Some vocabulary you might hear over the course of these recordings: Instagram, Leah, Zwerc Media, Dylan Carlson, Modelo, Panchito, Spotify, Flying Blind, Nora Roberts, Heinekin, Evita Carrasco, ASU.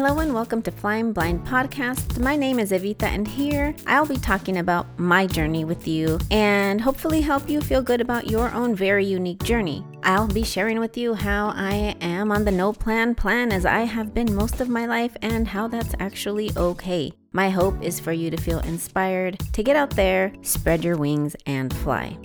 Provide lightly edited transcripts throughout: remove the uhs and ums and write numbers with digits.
Hello and welcome to Flying Blind Podcast. My name is Evita and here I'll be talking about my journey with you and hopefully help you feel good about your own very unique journey. I'll be sharing with you how I am on the no plan as I have been most of my life and how that's actually okay. My hope is for you to feel inspired to get out there, spread your wings and fly.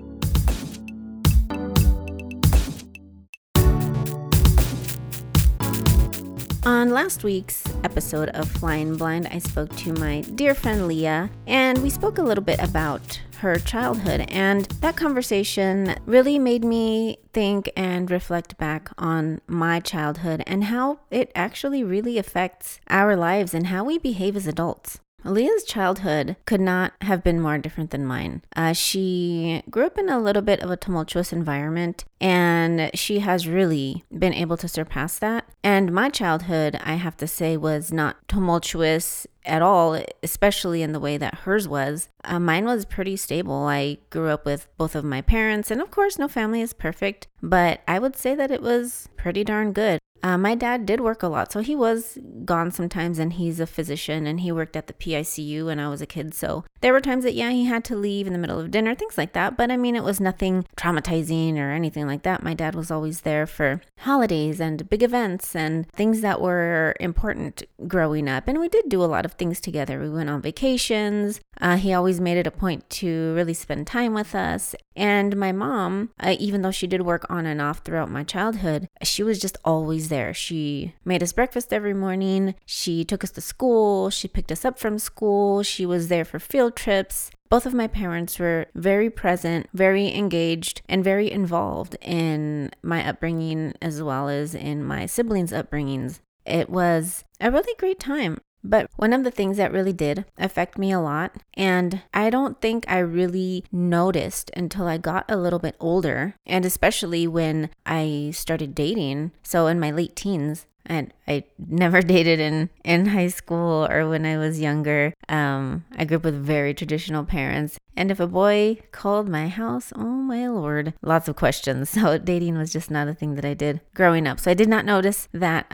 On last week's episode of Flying Blind, I spoke to my dear friend Leah, and we spoke a little bit about her childhood, and that conversation really made me think and reflect back on my childhood and how it actually really affects our lives and how we behave as adults. Leah's childhood could not have been more different than mine. She grew up in a little bit of a tumultuous environment, and she has really been able to surpass that. And my childhood, I have to say, was not tumultuous at all, especially in the way that hers was. Mine was pretty stable. I grew up with both of my parents, and of course, no family is perfect, but I would say that it was pretty darn good. My dad did work a lot, so he was gone sometimes, and he's a physician, and he worked at the PICU when I was a kid, so there were times that, he had to leave in the middle of dinner, things like that, but it was nothing traumatizing or anything like that. My dad was always there for holidays and big events and things that were important growing up, and we did do a lot of things together. We went on vacations. He always made it a point to really spend time with us, and my mom, even though she did work on and off throughout my childhood, she was just always there. She made us breakfast every morning. She took us to school. She picked us up from school. She was there for field trips. Both of my parents were very present, very engaged, and very involved in my upbringing as well as in my siblings' upbringings. It was a really great time. But one of the things that really did affect me a lot, and I don't think I really noticed until I got a little bit older, and especially when I started dating, so in my late teens, and I never dated in high school or when I was younger. I grew up with very traditional parents. And if a boy called my house, oh my lord, lots of questions. So dating was just not a thing that I did growing up. So I did not notice that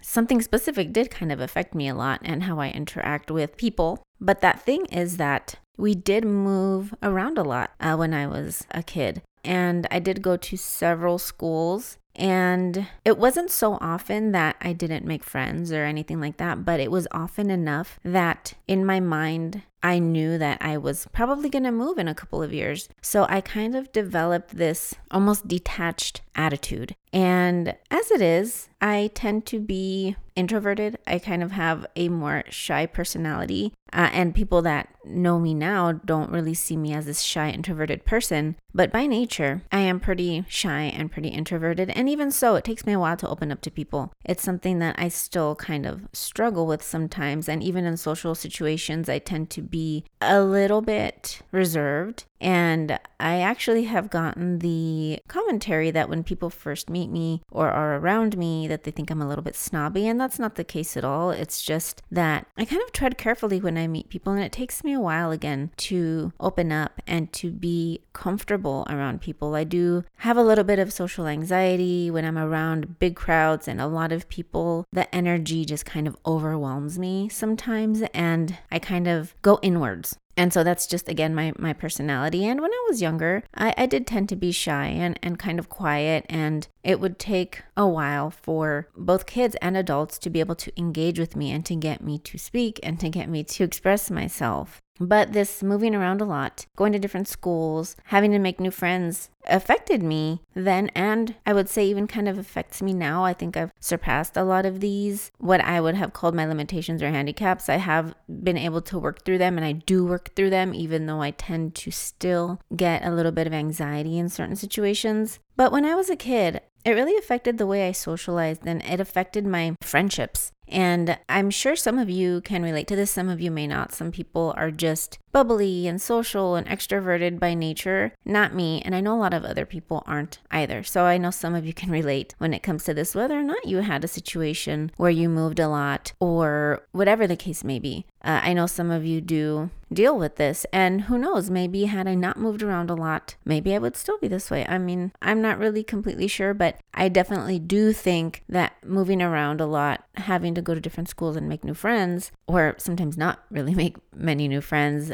something specific did kind of affect me a lot and how I interact with people. But that thing is that we did move around a lot when I was a kid. And I did go to several schools. And it wasn't so often that I didn't make friends or anything like that, but it was often enough that in my mind, I knew that I was probably going to move in a couple of years. So I kind of developed this almost detached attitude. And as it is, I tend to be introverted. I kind of have a more shy personality. And people that know me now don't really see me as this shy, introverted person. But by nature, I am pretty shy and pretty introverted. And even so, it takes me a while to open up to people. It's something that I still kind of struggle with sometimes. And even in social situations, I tend to be a little bit reserved. And I actually have gotten the commentary that when people first meet me or are around me, that they think I'm a little bit snobby. And that's not the case at all. It's just that I kind of tread carefully when I meet people, and it takes me a while again to open up and to be comfortable around people. I do have a little bit of social anxiety when I'm around big crowds and a lot of people. The energy just kind of overwhelms me sometimes, and I kind of go inwards. And so that's just, again, my personality. And when I was younger, I did tend to be shy and kind of quiet. And it would take a while for both kids and adults to be able to engage with me and to get me to speak and to get me to express myself. But this moving around a lot, going to different schools, having to make new friends affected me then, and I would say even kind of affects me now. I think I've surpassed a lot of these, what I would have called my limitations or handicaps. I have been able to work through them, and I do work through them, even though I tend to still get a little bit of anxiety in certain situations. But when I was a kid, it really affected the way I socialized, and it affected my friendships. And I'm sure some of you can relate to this, some of you may not. Some people are just bubbly and social and extroverted by nature, not me. And I know a lot of other people aren't either. So I know some of you can relate when it comes to this, whether or not you had a situation where you moved a lot or whatever the case may be. I know some of you do deal with this, and who knows, maybe had I not moved around a lot, maybe I would still be this way. I'm not really completely sure, but I definitely do think that moving around a lot, having to go to different schools and make new friends, or sometimes not really make many new friends,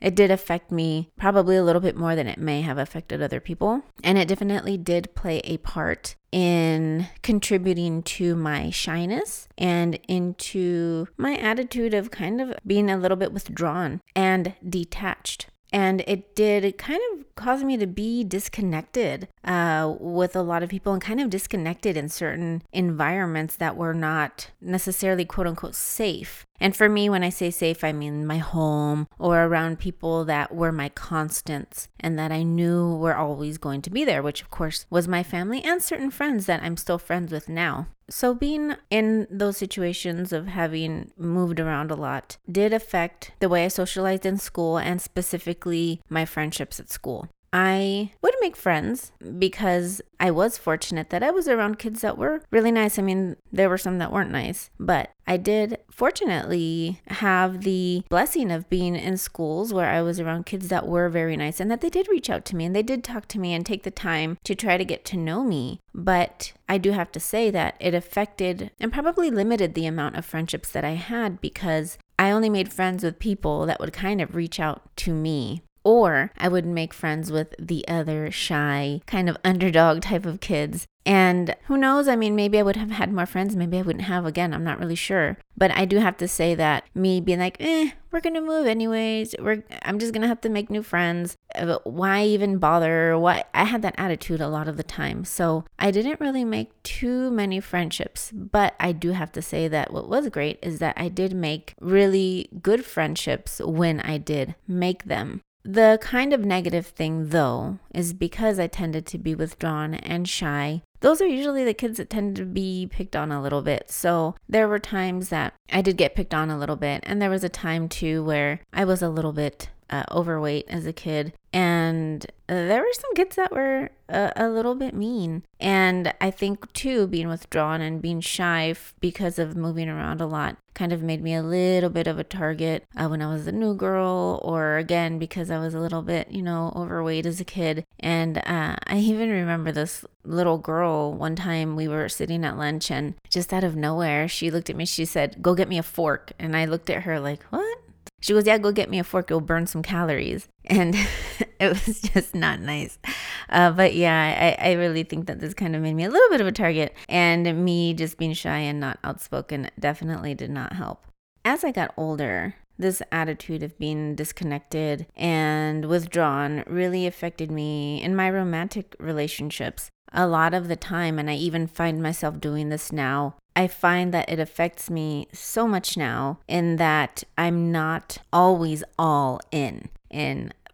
it did affect me probably a little bit more than it may have affected other people. And it definitely did play a part in contributing to my shyness and into my attitude of kind of being a little bit withdrawn and detached. And it did kind of cause me to be disconnected with a lot of people, and kind of disconnected in certain environments that were not necessarily quote unquote safe. And for me, when I say safe, I mean my home or around people that were my constants and that I knew were always going to be there, which of course was my family and certain friends that I'm still friends with now. So being in those situations of having moved around a lot did affect the way I socialized in school, and specifically my friendships at school. I would make friends because I was fortunate that I was around kids that were really nice. I mean, there were some that weren't nice, but I did fortunately have the blessing of being in schools where I was around kids that were very nice, and that they did reach out to me and they did talk to me and take the time to try to get to know me. But I do have to say that it affected and probably limited the amount of friendships that I had, because I only made friends with people that would kind of reach out to me. Or I would make friends with the other shy, kind of underdog type of kids. And who knows, I mean, maybe I would have had more friends, maybe I wouldn't have, again, I'm not really sure. But I do have to say that me being like, we're gonna move anyways, I'm just gonna have to make new friends, why even bother? Why? I had that attitude a lot of the time. So I didn't really make too many friendships, but I do have to say that what was great is that I did make really good friendships when I did make them. The kind of negative thing, though, is because I tended to be withdrawn and shy. Those are usually the kids that tend to be picked on a little bit. So there were times that I did get picked on a little bit. And there was a time, too, where I was a little bit overweight as a kid. And there were some kids that were a little bit mean. And I think, too, being withdrawn and being shy because of moving around a lot kind of made me a little bit of a target when I was a new girl, or again, because I was a little bit, overweight as a kid. And I even remember this little girl one time, we were sitting at lunch, and just out of nowhere, she looked at me, she said, "Go get me a fork." And I looked at her like, "What?" She goes, "Yeah, go get me a fork, you'll burn some calories." And it was just not nice. But yeah, I really think that this kind of made me a little bit of a target. And me just being shy and not outspoken definitely did not help. As I got older, this attitude of being disconnected and withdrawn really affected me in my romantic relationships a lot of the time. And I even find myself doing this now. I find that it affects me so much now in that I'm not always all in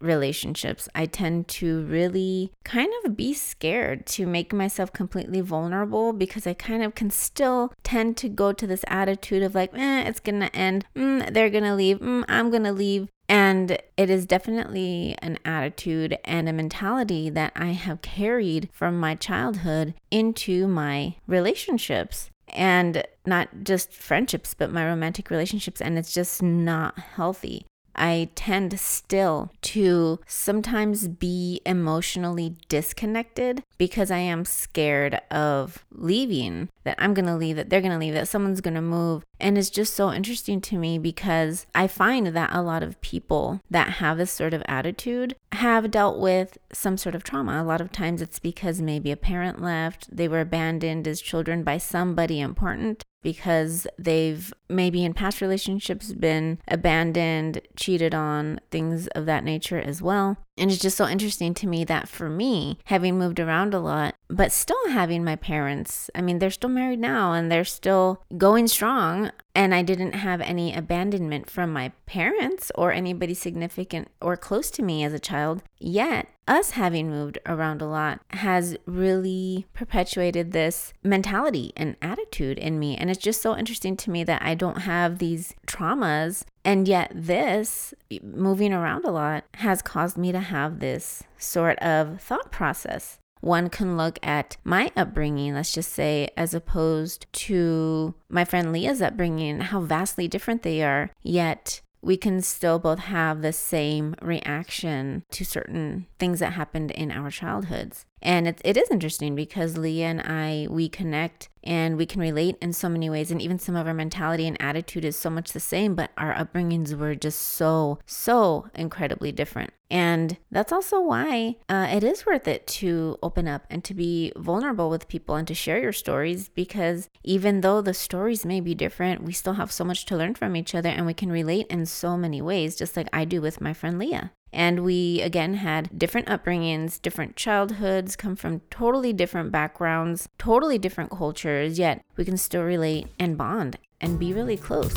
relationships. I tend to really kind of be scared to make myself completely vulnerable, because I kind of can still tend to go to this attitude of like, it's gonna end, they're gonna leave, I'm gonna leave. And it is definitely an attitude and a mentality that I have carried from my childhood into my relationships. And not just friendships, but my romantic relationships. And it's just not healthy. I tend still to sometimes be emotionally disconnected because I am scared of leaving, that I'm going to leave, that they're going to leave, that someone's going to move. And it's just so interesting to me, because I find that a lot of people that have this sort of attitude have dealt with some sort of trauma. A lot of times it's because maybe a parent left, they were abandoned as children by somebody important, because they've maybe in past relationships been abandoned, cheated on, things of that nature as well. And it's just so interesting to me that for me, having moved around a lot, but still having my parents, I mean, they're still married now and they're still going strong. And I didn't have any abandonment from my parents or anybody significant or close to me as a child. Yet, us having moved around a lot has really perpetuated this mentality and attitude in me. And it's just so interesting to me that I don't have these traumas. And yet this, moving around a lot, has caused me to have this sort of thought process. One can look at my upbringing, let's just say, as opposed to my friend Leah's upbringing and how vastly different they are, yet we can still both have the same reaction to certain things that happened in our childhoods. And it is interesting because Leah and I, we connect and we can relate in so many ways. And even some of our mentality and attitude is so much the same, but our upbringings were just so incredibly different. And that's also why it is worth it to open up and to be vulnerable with people and to share your stories, because even though the stories may be different, we still have so much to learn from each other and we can relate in so many ways, just like I do with my friend Leah. And we, again, had different upbringings, different childhoods, come from totally different backgrounds, totally different cultures, yet we can still relate and bond and be really close.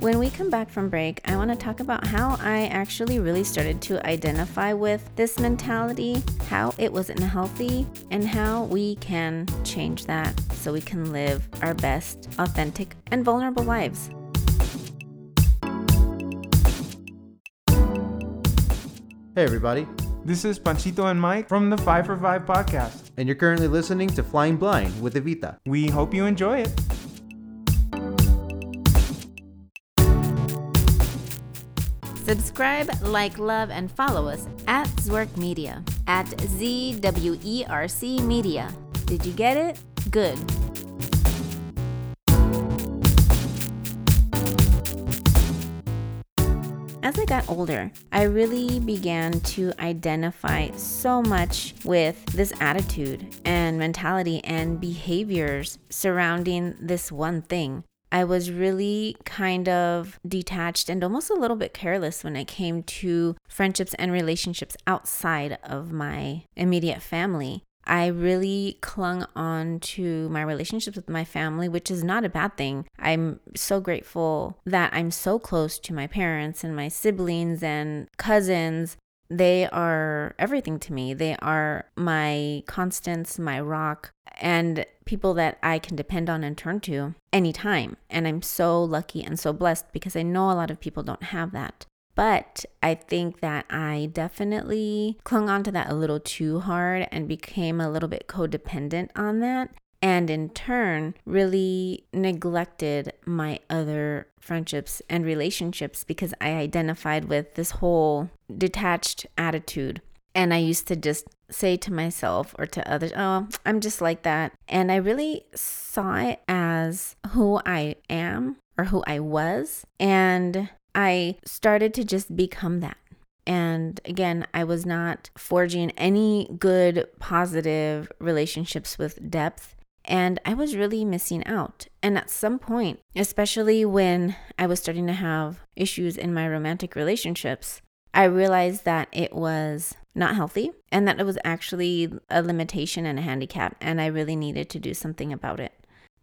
When we come back from break, I want to talk about how I actually really started to identify with this mentality, how it wasn't healthy, and how we can change that so we can live our best, authentic, and vulnerable lives. Hey everybody, this is Panchito and Mike from the 5 for 5 podcast. And you're currently listening to Flying Blind with Evita. We hope you enjoy it. Subscribe, like, love, and follow us at Zwerc Media, at ZWERC Media. Did you get it? Good. As I got older, I really began to identify so much with this attitude and mentality and behaviors surrounding this one thing. I was really kind of detached and almost a little bit careless when it came to friendships and relationships outside of my immediate family. I really clung on to my relationships with my family, which is not a bad thing. I'm so grateful that I'm so close to my parents and my siblings and cousins. They are everything to me. They are my constants, my rock, and people that I can depend on and turn to anytime. And I'm so lucky and so blessed because I know a lot of people don't have that. But I think that I definitely clung on to that a little too hard and became a little bit codependent on that. And in turn, really neglected my other friendships and relationships because I identified with this whole detached attitude. And I used to just say to myself or to others, oh, I'm just like that. And I really saw it as who I am or who I was. And I started to just become that. And again, I was not forging any good, positive relationships with depth. And I was really missing out. And at some point, especially when I was starting to have issues in my romantic relationships, I realized that it was not healthy and that it was actually a limitation and a handicap. And I really needed to do something about it.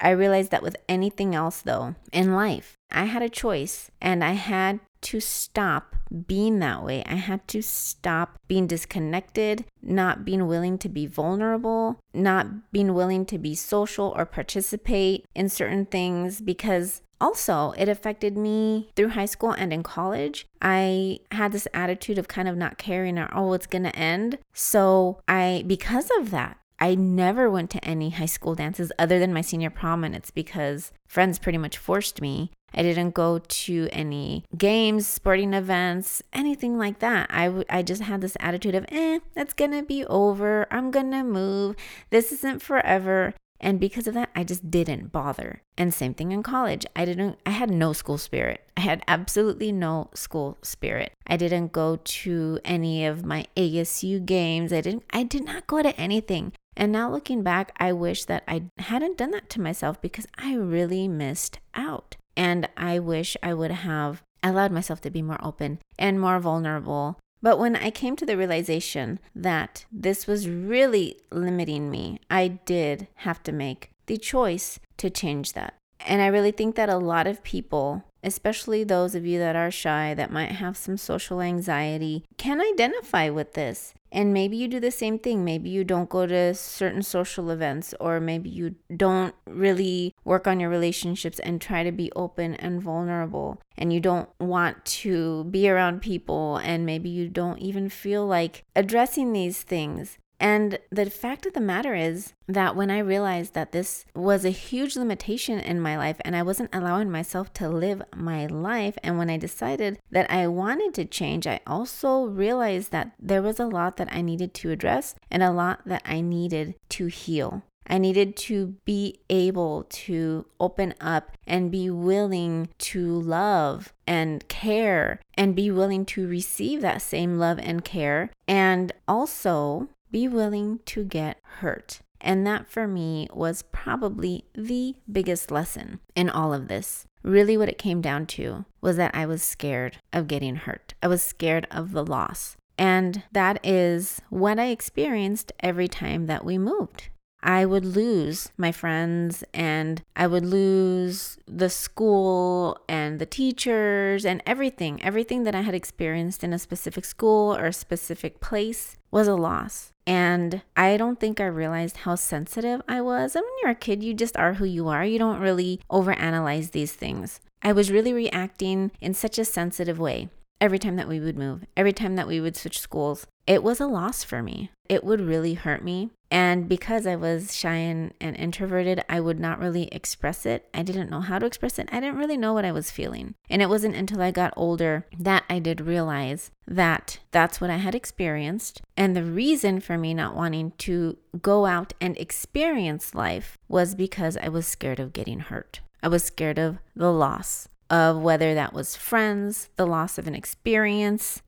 I realized that with anything else, though, in life, I had a choice and I had to stop being that way. I had to stop being disconnected, not being willing to be vulnerable, not being willing to be social or participate in certain things, because also it affected me through high school and in college. I had this attitude of kind of not caring or, oh, it's going to end. So because of that, I never went to any high school dances other than my senior prom, and it's because friends pretty much forced me. I didn't go to any games, sporting events, anything like that. I just had this attitude of, that's gonna be over. I'm gonna move. This isn't forever. And because of that, I just didn't bother. And same thing in college. I had no school spirit. I had absolutely no school spirit. I didn't go to any of my ASU games. I did not go to anything. And now looking back, I wish that I hadn't done that to myself because I really missed out. And I wish I would have allowed myself to be more open and more vulnerable. But when I came to the realization that this was really limiting me, I did have to make the choice to change that. And I really think that a lot of people, especially those of you that are shy, that might have some social anxiety, can identify with this. And maybe you do the same thing. Maybe you don't go to certain social events, or maybe you don't really work on your relationships and try to be open and vulnerable. And you don't want to be around people, and maybe you don't even feel like addressing these things. And the fact of the matter is that when I realized that this was a huge limitation in my life and I wasn't allowing myself to live my life, and when I decided that I wanted to change, I also realized that there was a lot that I needed to address and a lot that I needed to heal. I needed to be able to open up and be willing to love and care and be willing to receive that same love and care, and also be willing to get hurt. And that for me was probably the biggest lesson in all of this. Really what it came down to was that I was scared of getting hurt. I was scared of the loss. And that is what I experienced every time that we moved. I would lose my friends, and I would lose the school and the teachers and everything. Everything that I had experienced in a specific school or a specific place was a loss. And I don't think I realized how sensitive I was. And when you're a kid, you just are who you are. You don't really overanalyze these things. I was really reacting in such a sensitive way. Every time that we would move, every time that we would switch schools, it was a loss for me. It would really hurt me. And because I was shy and introverted, I would not really express it. I didn't know how to express it. I didn't really know what I was feeling. And it wasn't until I got older that I did realize that that's what I had experienced. And the reason for me not wanting to go out and experience life was because I was scared of getting hurt. I was scared of the loss, of whether that was friends, the loss of an experience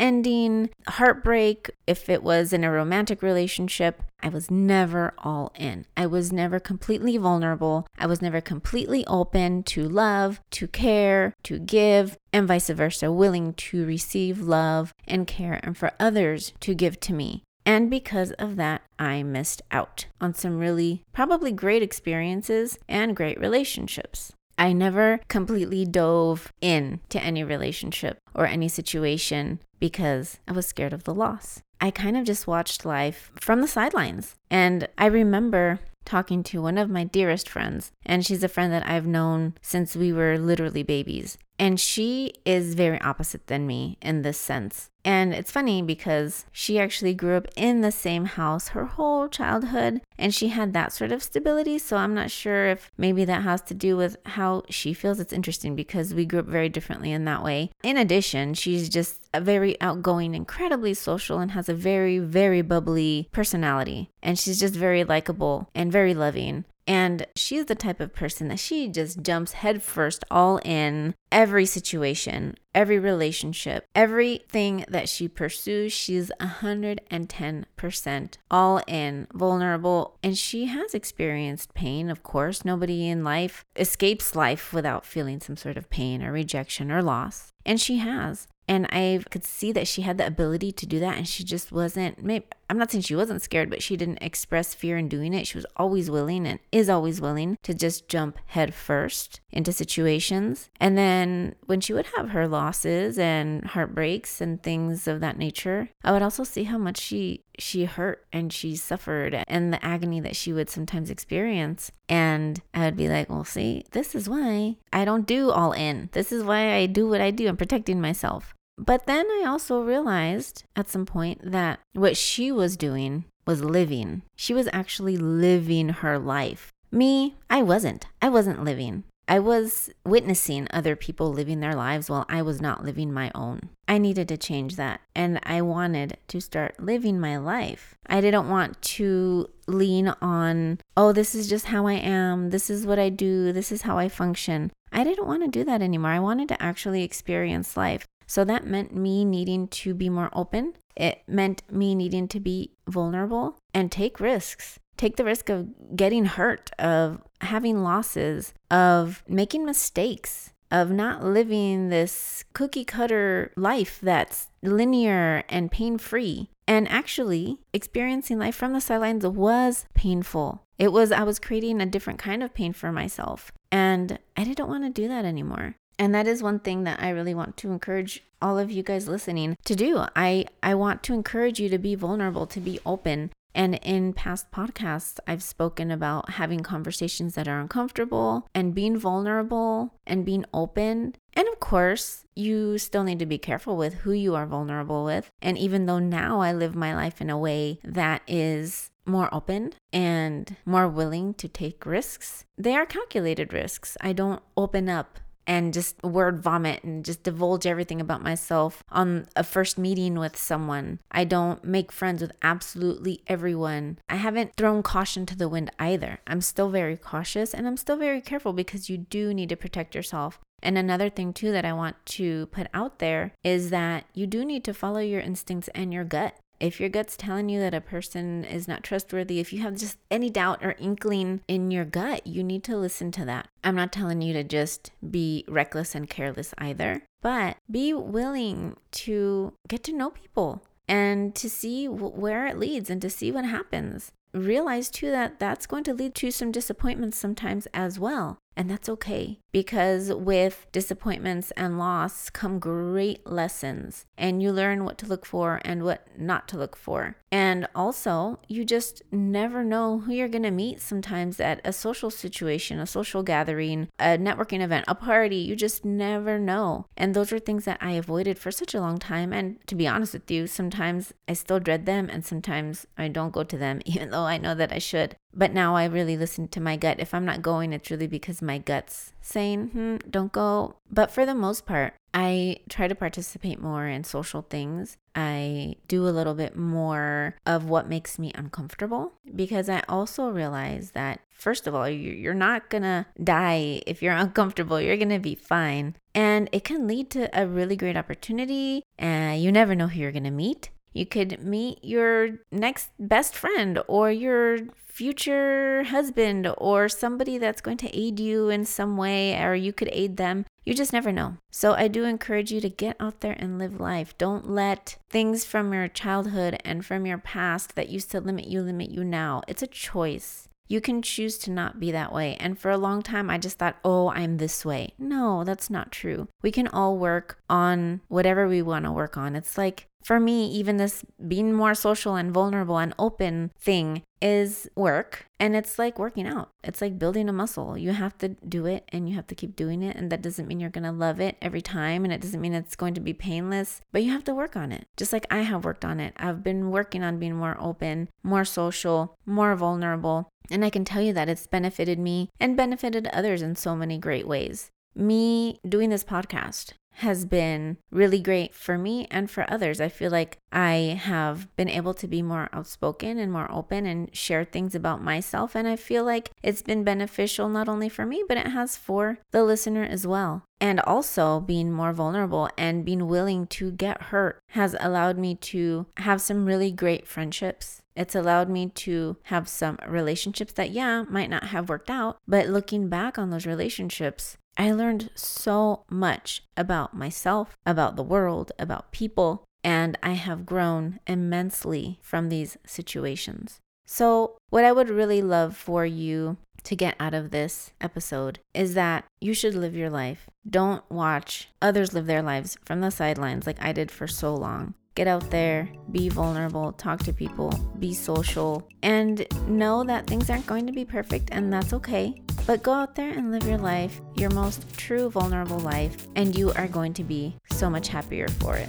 ending, heartbreak, if it was in a romantic relationship. I was never all in. I was never completely vulnerable. I was never completely open to love, to care, to give, and vice versa, willing to receive love and care and for others to give to me. And because of that, I missed out on some really probably great experiences and great relationships. I never completely dove in to any relationship or any situation because I was scared of the loss. I kind of just watched life from the sidelines. And I remember talking to one of my dearest friends, and she's a friend that I've known since we were literally babies. And she is very opposite than me in this sense. And it's funny because she actually grew up in the same house her whole childhood, and she had that sort of stability. So I'm not sure if maybe that has to do with how she feels. It's interesting because we grew up very differently in that way. In addition, she's just a very outgoing, incredibly social, and has a very, very bubbly personality. And she's just very likable and very loving. And she's the type of person that she just jumps headfirst all in every situation, every relationship, everything that she pursues. She's 110% all in, vulnerable. And she has experienced pain, of course. Nobody in life escapes life without feeling some sort of pain or rejection or loss. And she has. And I could see that she had the ability to do that, and she just wasn't, maybe, I'm not saying she wasn't scared, but she didn't express fear in doing it. She was always willing and is always willing to just jump head first into situations. And then when she would have her losses and heartbreaks and things of that nature, I would also see how much she hurt and she suffered and the agony that she would sometimes experience. And I would be like, well, see, this is why I don't do all in. This is why I do what I do. I'm protecting myself. But then I also realized at some point that what she was doing was living. She was actually living her life. Me, I wasn't. I wasn't living. I was witnessing other people living their lives while I was not living my own. I needed to change that, and I wanted to start living my life. I didn't want to lean on, oh, this is just how I am. This is what I do. This is how I function. I didn't want to do that anymore. I wanted to actually experience life. So that meant me needing to be more open. It meant me needing to be vulnerable and take risks. Take the risk of getting hurt, of having losses, of making mistakes, of not living this cookie cutter life that's linear and pain-free. And actually, experiencing life from the sidelines was painful. I was creating a different kind of pain for myself. And I didn't want to do that anymore. And that is one thing that I really want to encourage all of you guys listening to do. I want to encourage you to be vulnerable, to be open, And in past podcasts, I've spoken about having conversations that are uncomfortable and being vulnerable and being open. And of course, you still need to be careful with who you are vulnerable with. And even though now I live my life in a way that is more open and more willing to take risks, they are calculated risks. I don't open up and just word vomit and just divulge everything about myself on a first meeting with someone. I don't make friends with absolutely everyone. I haven't thrown caution to the wind either. I'm still very cautious and I'm still very careful because you do need to protect yourself. And another thing too that I want to put out there is that you do need to follow your instincts and your gut. If your gut's telling you that a person is not trustworthy, if you have just any doubt or inkling in your gut, you need to listen to that. I'm not telling you to just be reckless and careless either, but be willing to get to know people and to see where it leads and to see what happens. Realize too that that's going to lead to some disappointments sometimes as well. And that's okay, because with disappointments and loss come great lessons, and you learn what to look for and what not to look for. And also, you just never know who you're going to meet sometimes at a social situation, a social gathering, a networking event, a party. You just never know. And those are things that I avoided for such a long time. And to be honest with you, sometimes I still dread them, and sometimes I don't go to them, even though I know that I should. But now I really listen to my gut. If I'm not going, it's really because my gut's saying, don't go. But for the most part, I try to participate more in social things. I do a little bit more of what makes me uncomfortable, because I also realize that, first of all, you're not going to die if you're uncomfortable. You're going to be fine. And it can lead to a really great opportunity. You never know who you're going to meet. You could meet your next best friend or your future husband or somebody that's going to aid you in some way, or you could aid them. You just never know. So I do encourage you to get out there and live life. Don't let things from your childhood and from your past that used to limit you now. It's a choice. You can choose to not be that way. And for a long time, I just thought, I'm this way. No, that's not true. We can all work on whatever we want to work on. It's like, for me, even this being more social and vulnerable and open thing is work. And it's like working out. It's like building a muscle. You have to do it and you have to keep doing it. And that doesn't mean you're going to love it every time. And it doesn't mean it's going to be painless, but you have to work on it. Just like I have worked on it. I've been working on being more open, more social, more vulnerable. And I can tell you that it's benefited me and benefited others in so many great ways. Me doing this podcast has been really great for me and for others. I feel like I have been able to be more outspoken and more open and share things about myself. And I feel like it's been beneficial not only for me, but it has for the listener as well. And also being more vulnerable and being willing to get hurt has allowed me to have some really great friendships. It's allowed me to have some relationships that, might not have worked out. But looking back on those relationships, I learned so much about myself, about the world, about people, and I have grown immensely from these situations. So what I would really love for you to get out of this episode is that you should live your life. Don't watch others live their lives from the sidelines like I did for so long. Get out there, be vulnerable, talk to people, be social, and know that things aren't going to be perfect, and that's okay. But go out there and live your life, your most true vulnerable life, and you are going to be so much happier for it.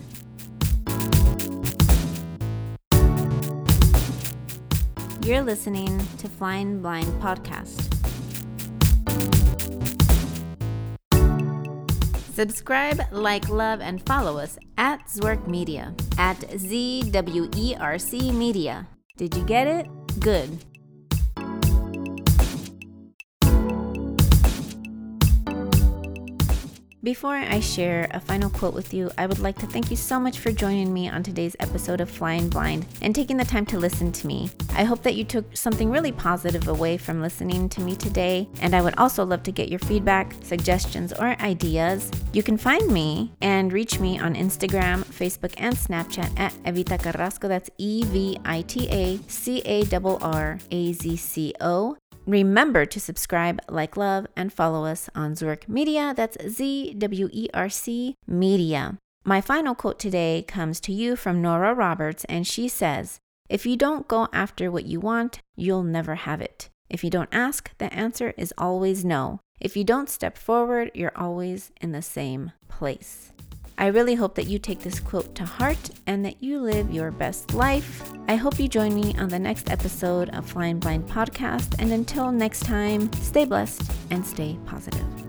You're listening to Flying Blind Podcast. Subscribe, like, love, and follow us at Zwerc Media, at ZWERC Media. Did you get it? Good. Before I share a final quote with you, I would like to thank you so much for joining me on today's episode of Flying Blind and taking the time to listen to me. I hope that you took something really positive away from listening to me today, and I would also love to get your feedback, suggestions, or ideas. You can find me and reach me on Instagram, Facebook, and Snapchat at Evita Carrasco. That's EvitaCarrazco. Remember to subscribe, like, love, and follow us on Zwerc Media. That's ZWERC Media. My final quote today comes to you from Nora Roberts, and she says, If you don't go after what you want, you'll never have it. If you don't ask, the answer is always no. If you don't step forward, you're always in the same place. I really hope that you take this quote to heart and that you live your best life. I hope you join me on the next episode of Flying Blind Podcast. And until next time, stay blessed and stay positive.